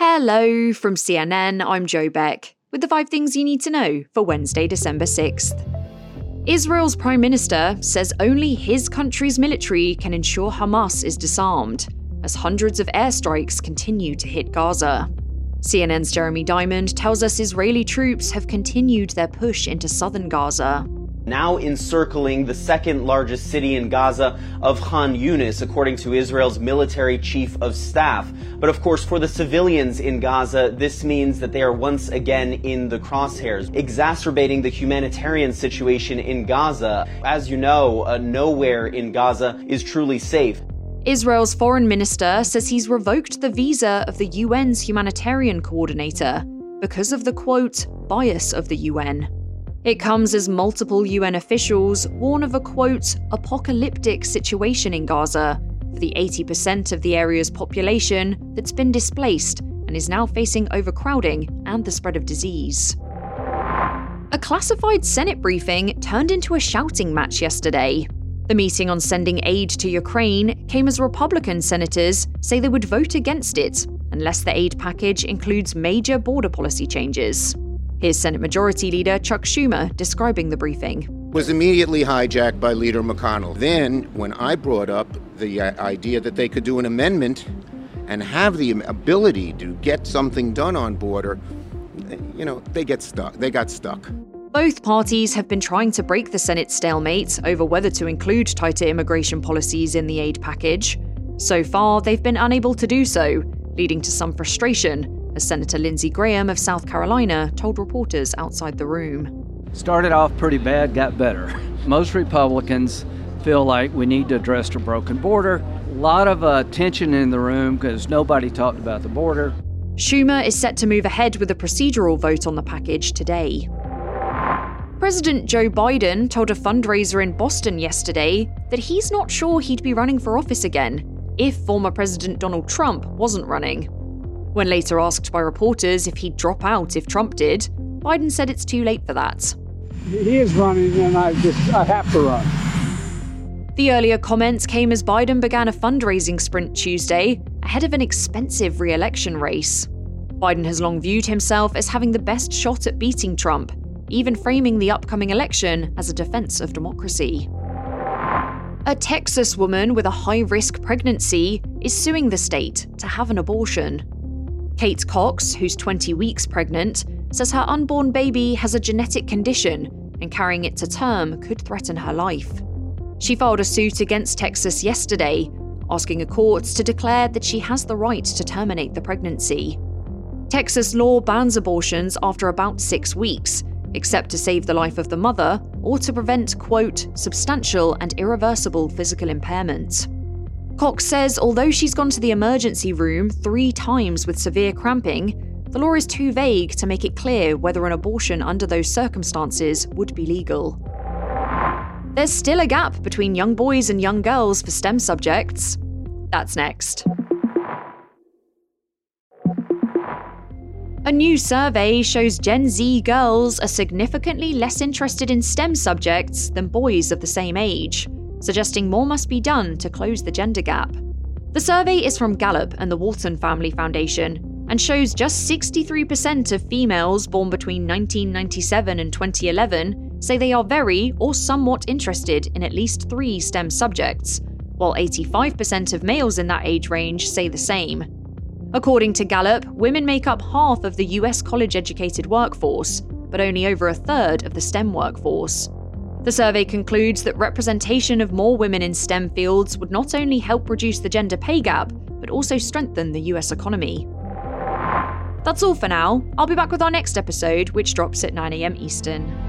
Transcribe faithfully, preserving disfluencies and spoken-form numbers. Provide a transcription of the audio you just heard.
Hello from C N N, I'm Joe Beck, with the five things you need to know for Wednesday, December sixth. Israel's Prime Minister says only his country's military can ensure Hamas is disarmed, as hundreds of airstrikes continue to hit Gaza. C N N's Jeremy Diamond tells us Israeli troops have continued their push into southern Gaza, now encircling the second largest city in Gaza of Khan Yunis, according to Israel's military chief of staff. But of course, for the civilians in Gaza, this means that they are once again in the crosshairs, exacerbating the humanitarian situation in Gaza. As you know, uh, nowhere in Gaza is truly safe. Israel's foreign minister says he's revoked the visa of the U N's humanitarian coordinator because of the, quote, bias of the U N. It comes as multiple U N officials warn of a, quote, apocalyptic situation in Gaza for the eighty percent of the area's population that's been displaced and is now facing overcrowding and the spread of disease. A classified Senate briefing turned into a shouting match yesterday. The meeting on sending aid to Ukraine came as Republican senators say they would vote against it unless the aid package includes major border policy changes. Here's Senate Majority Leader Chuck Schumer describing the briefing. Was immediately hijacked by Leader McConnell. Then, when I brought up the idea that they could do an amendment and have the ability to get something done on border, you know, they get stuck. They got stuck. Both parties have been trying to break the Senate stalemate over whether to include tighter immigration policies in the aid package. So far, they've been unable to do so, leading to some frustration, as Senator Lindsey Graham of South Carolina told reporters outside the room. Started off pretty bad, got better. Most Republicans feel like we need to address the broken border. A lot of uh, tension in the room because nobody talked about the border. Schumer is set to move ahead with a procedural vote on the package today. President Joe Biden told a fundraiser in Boston yesterday that he's not sure he'd be running for office again if former President Donald Trump wasn't running. When later asked by reporters if he'd drop out if Trump did, Biden said it's too late for that. He is running and I just, I have to run. The earlier comments came as Biden began a fundraising sprint Tuesday ahead of an expensive re-election race. Biden has long viewed himself as having the best shot at beating Trump, even framing the upcoming election as a defense of democracy. A Texas woman with a high-risk pregnancy is suing the state to have an abortion. Kate Cox, who's twenty weeks pregnant, says her unborn baby has a genetic condition and carrying it to term could threaten her life. She filed a suit against Texas yesterday, asking a court to declare that she has the right to terminate the pregnancy. Texas law bans abortions after about six weeks, except to save the life of the mother or to prevent, quote, substantial and irreversible physical impairment. Cox says although she's gone to the emergency room three times with severe cramping, the law is too vague to make it clear whether an abortion under those circumstances would be legal. There's still a gap between young boys and young girls for STEM subjects. That's next. A new survey shows Gen Z girls are significantly less interested in STEM subjects than boys of the same age, suggesting more must be done to close the gender gap. The survey is from Gallup and the Walton Family Foundation and shows just sixty-three percent of females born between nineteen ninety-seven and twenty eleven say they are very or somewhat interested in at least three STEM subjects, while eighty-five percent of males in that age range say the same. According to Gallup, women make up half of the U S college-educated workforce, but only over a third of the STEM workforce. The survey concludes that representation of more women in STEM fields would not only help reduce the gender pay gap, but also strengthen the U S economy. That's all for now. I'll be back with our next episode, which drops at nine a.m. Eastern.